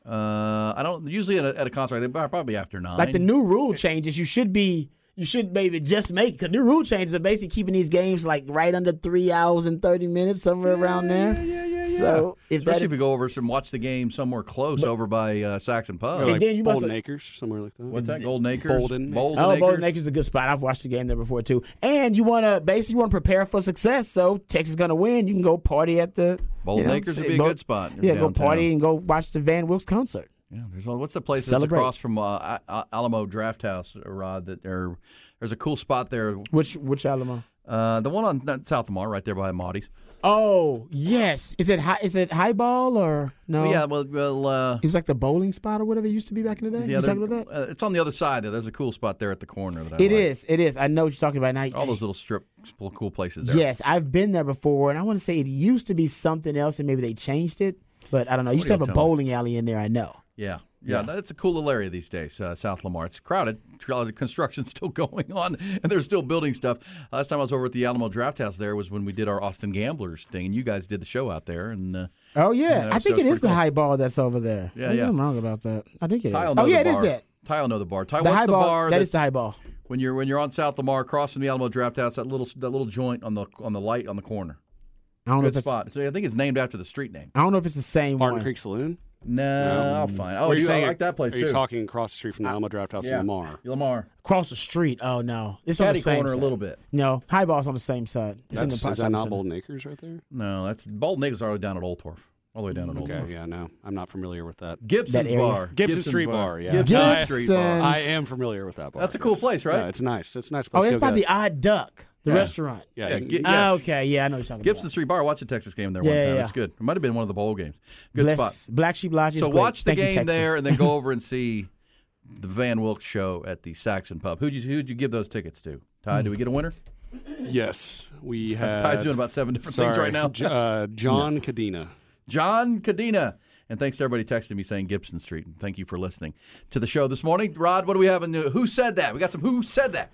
I don't usually at a concert. They probably after 9. Like the new rule changes, you should maybe just make because new rule changes are basically keeping these games like right under 3 hours and 30 minutes somewhere around there. So if especially if we go over and watch the game somewhere close over by Saxon Pub. Like then you Bolden Acres, somewhere like that. What's that? Golden Acres? Bolden Acres. Bolden Acres is a good spot. I've watched the game there before, too. And you want to prepare for success. So Texas is going to win. You can go party at the Bolden Acres would be a good spot. Yeah, downtown. Go party and go watch the Van Wilkes concert. Yeah, what's the place that's across from Alamo Draft House, Rod? There's a cool spot there. Which Alamo? The one on South Lamar, right there by Maudie's. Oh, yes. Is it highball or no? Yeah, it was like the bowling spot or whatever it used to be back in the day. Yeah, you talking about that? It's on the other side. There's a cool spot there at the corner. It is. I know what you're talking about. Now, all those little cool places there. Yes, I've been there before, and I want to say it used to be something else, and maybe they changed it, but I don't know. You used to have a bowling alley in there, I know. Yeah. Yeah, that's a cool little area these days, South Lamar. It's crowded. Construction's still going on, and they're still building stuff. Last time I was over at the Alamo Draft House there was when we did our Austin Gamblers thing, and you guys did the show out there. And I think it is the high bar that's over there. Yeah, I'm wrong about that. I think it is. It is that. Ty will know the bar. Ty, the high bar. That is the high bar. When you're on South Lamar, crossing the Alamo Draft House, that little joint on the light on the corner. I don't know if it's spot. So I think it's named after the street name. I don't know if it's the same one. Martin Creek Saloon. No, I'll find. Oh, you like that place, too. Are you talking across the street from the Alamo Draft House in Lamar? Lamar. Across the street? Oh, no. It's on the same corner side. A little bit. No, Highball's on the same side. Is that not Bolden Acres right there? No, that's Bolden Acres all the way down at Old Torf. All the way down at Old Torf. Okay, yeah, no. I'm not familiar with that. Gibson's Bar. Gibson Street Bar. Gibson Street Bar. I am familiar with that bar. That's a cool place, right? Yeah, it's nice. It's a nice place. Oh, it's by the Odd Duck. The restaurant. Yeah. Okay. Yeah, I know what you're talking about. Gibson Street Bar. I watched a Texas game there one time. Yeah. It's good. It might have been one of the bowl games. Good spot. Black Sheep Lodge is great. So watch the game there and then go over and see the Van Wilkes show at the Saxon Pub. Who'd you give those tickets to? Ty, do we get a winner? Yes. We have. Ty's doing about 7 different things right now. John Cadena. John Cadena. And thanks to everybody texting me saying Gibson Street. And thank you for listening to the show this morning. Rod, what do we have in the Who Said That? We got some Who Said That.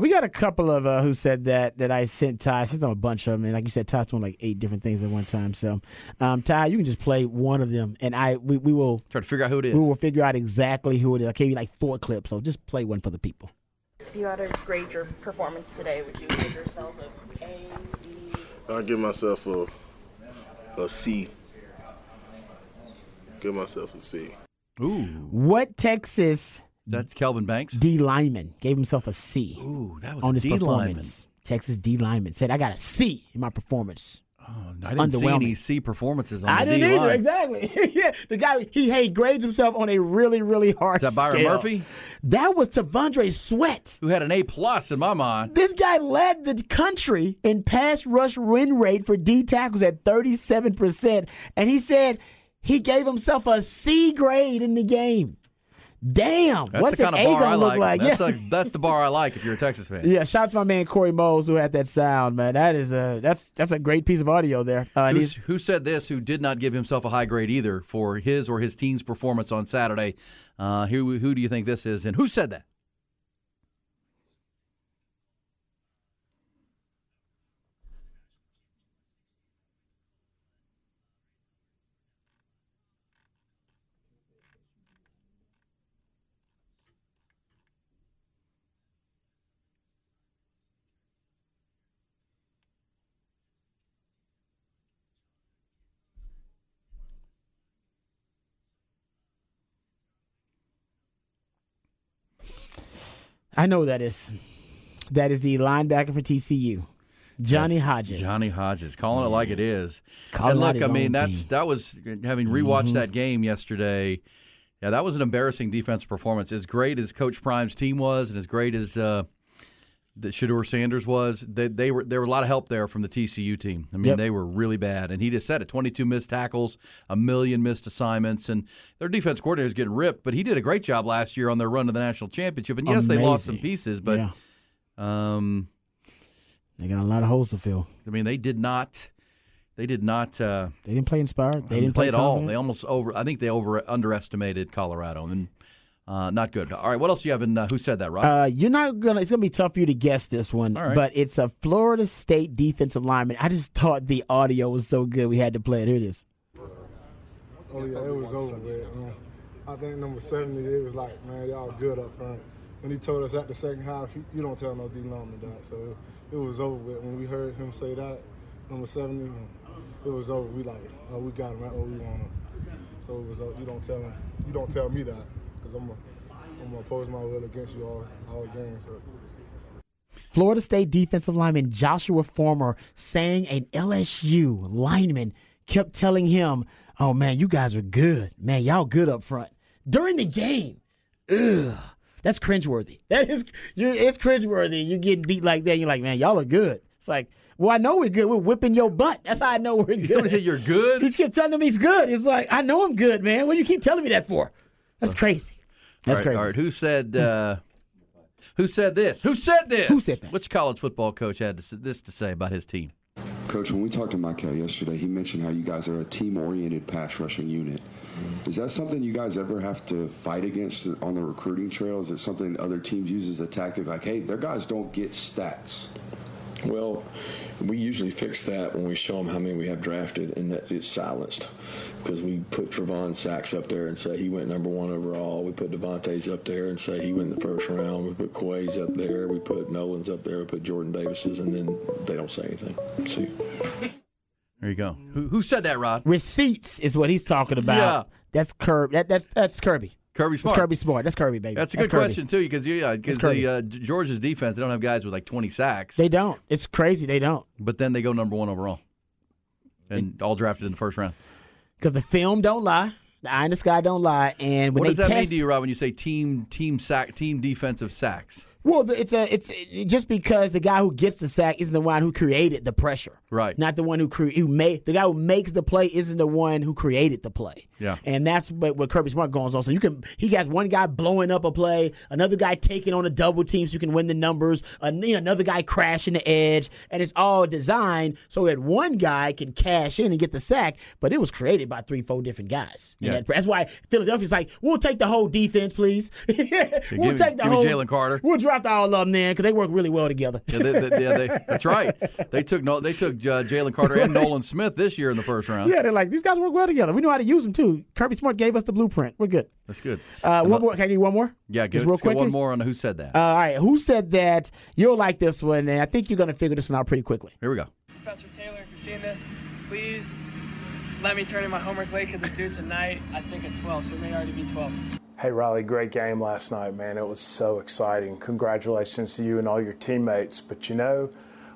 We got a couple of Who Said That I sent Ty. I sent them a bunch of them. And like you said, Ty's doing like 8 different things at one time. So, Ty, you can just play one of them. And we will try to figure out who it is. We will figure out exactly who it is. I gave you like 4 clips. So just play one for the people. If you had to grade your performance today, would you give yourself an A, B, C? I'd give myself a C. Give myself a C. Ooh. What Texas... That's Kelvin Banks. D. Lyman gave himself a C. Ooh, that was on his D. performance. Lyman. Texas D. Lyman said, "I got a C in my performance." Oh, no, I didn't see any C performances on the D. I didn't either. Exactly. Yeah, the guy he grades himself on a really, really hard scale. Is that Byron Murphy? That was Tavondre Sweat, who had an A+ in my mind. This guy led the country in pass rush win rate for D tackles at 37%, and he said he gave himself a C grade in the game. Damn, what's an A gonna look like? That's the bar I like if you're a Texas fan. Yeah, shout out to my man Corey Moles who had that sound, man. That is that's a great piece of audio there. Who said this? Who did not give himself a high grade either for his or his team's performance on Saturday? Who do you think this is, and who said that? I know who that is. That is the linebacker for TCU, Johnny Hodges. Johnny Hodges, calling it like it is. Calling and look, I mean, that was having rewatched that game yesterday. Yeah, that was an embarrassing defensive performance. As great as Coach Prime's team was and as great as that Shador Sanders was, there were a lot of help there from the TCU team. I mean, They were really bad. And he just said it, 22 missed tackles, 1 million missed assignments. And their defense coordinator is getting ripped, but he did a great job last year on their run to the national championship. And, yes, Amazing. They lost some pieces, but they got a lot of holes to fill. I mean, they did not. They didn't play inspired. They didn't play at all. They almost underestimated Colorado. And not good. All right, what else do you have in who said that, Rob? It's going to be tough for you to guess this one, right. But it's a Florida State defensive lineman. I just thought the audio was so good we had to play it. Here it is. Oh, yeah, it was over with, man. I think number 70, it was like, man, y'all good up front. When he told us at the second half, you don't tell no D lineman that. So it was over with. When we heard him say that, number 70, it was over. We like, oh, we got him right where we want him. So it was over. You don't tell me that. I'm going to oppose my will against you all game. So. Florida State defensive lineman Joshua Farmer saying an LSU lineman kept telling him, oh, man, you guys are good. Man, y'all good up front. During the game. Ugh. That's cringeworthy. It's cringeworthy. You get beat like that. You're like, man, y'all are good. It's like, well, I know we're good. We're whipping your butt. That's how I know we're good. Somebody said you're good? He kept telling him he's good. It's like, I know I'm good, man. What do you keep telling me that for? That's crazy. That's crazy. All right. Who said this? Who said that? Which college football coach had this to say about his team? Coach, when we talked to Michael yesterday, he mentioned how you guys are a team-oriented pass-rushing unit. Mm-hmm. Is that something you guys ever have to fight against on the recruiting trail? Is it something other teams use as a tactic? Like, hey, their guys don't get stats. Well, we usually fix that when we show them how many we have drafted and that it's silenced because we put Trevon Sachs up there and say he went number 1 overall. We put Devontae's up there and say he went in the first round. We put Quay's up there. We put Nolan's up there. We put Jordan Davis's, and then they don't say anything. See. There you go. Who said that, Rod? Receipts is what he's talking about. Yeah. That's Kirby. That's Kirby. Kirby Smart. It's Kirby Smart. That's Kirby, baby. That's a good question, too, because Georgia's defense, they don't have guys with like 20 sacks. They don't. It's crazy. They don't. But then they go number 1 overall and all drafted in the first round. Because the film don't lie. The eye in the sky don't lie. And when what does that mean to you, Rob, when you say team defensive sacks? Well, it's just because the guy who gets the sack isn't the one who created the pressure, right? Not the one the guy who makes the play isn't the one who created the play. Yeah, and that's what Kirby Smart goes on. So he got one guy blowing up a play, another guy taking on a double team so you can win the numbers, another guy crashing the edge, and it's all designed so that one guy can cash in and get the sack. But it was created by 3-4 different guys. Yeah, that's why Philadelphia's like, we'll take the whole defense, please. Give me Jalen Carter. We'll drive all of them then because they work really well together. That's right. They took Jalen Carter and Nolan Smith this year in the first round. Yeah, they're like, these guys work well together. We know how to use them too. Kirby Smart gave us the blueprint. We're good. That's good. One more. Can I give you one more? Yeah, let's get one more on who said that. All right, who said that? You'll like this one, and I think you're going to figure this one out pretty quickly. Here we go. Professor Taylor, if you're seeing this, please let me turn in my homework late because it's due tonight, I think at 12, so it may already be 12. Hey, Riley, great game last night, man. It was so exciting. Congratulations to you and all your teammates. But,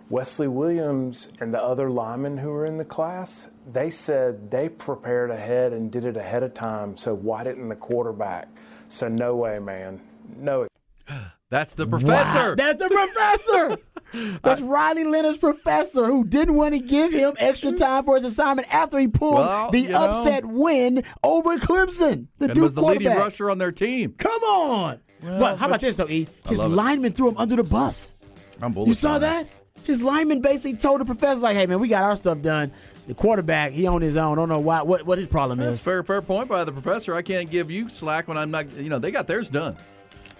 Wesley Williams and the other linemen who were in the class, they said they prepared ahead and did it ahead of time, so why didn't the quarterback? So no way, man. No. That's the professor. Wow. That's the professor. That's Riley Leonard's professor who didn't want to give him extra time for his assignment after he pulled upset win over Clemson. Duke was the leading rusher on their team. Come on. Well, but how about this, though, E? His lineman threw him under the bus. You saw that? His lineman basically told the professor, like, hey, man, we got our stuff done. The quarterback, he on his own. Don't know why. What his problem is. Fair point by the professor. I can't give you slack when I'm not, they got theirs done.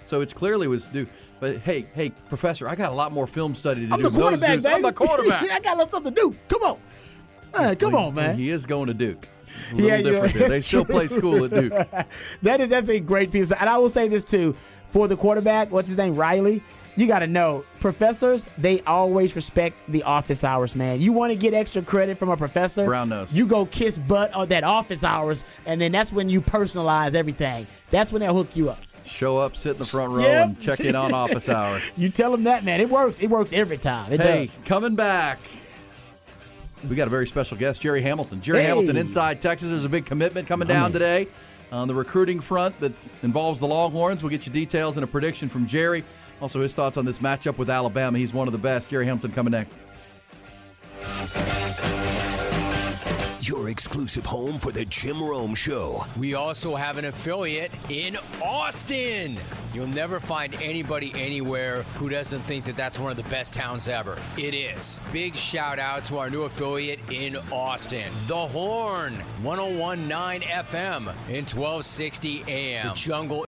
So it's clearly was due. But, hey, Professor, I got a lot more film study to do. I'm the quarterback. I got a lot of stuff to do. Come on. Come on, man. He is going to Duke. They still play school at Duke. That's a great piece. And I will say this, too. For the quarterback, what's his name, Riley, you got to know, professors, they always respect the office hours, man. You want to get extra credit from a professor? Brown nose. You go kiss butt on that office hours, and then that's when you personalize everything. That's when they'll hook you up. Show up, sit in the front row, and check in on office hours. You tell them that, man. It works. It works every time. It does. Coming back, we got a very special guest, Jerry Hamilton. Jerry Hamilton, Inside Texas. There's a big commitment coming down today. on the recruiting front that involves the Longhorns. We'll get you details and a prediction from Jerry. Also, his thoughts on this matchup with Alabama. He's one of the best. Jerry Hampton coming next. Your exclusive home for the Jim Rome Show. We also have an affiliate in Austin. You'll never find anybody anywhere who doesn't think that that's one of the best towns ever. It is. Big shout out to our new affiliate in Austin. The Horn, 101.9 FM and 1260 AM. The Jungle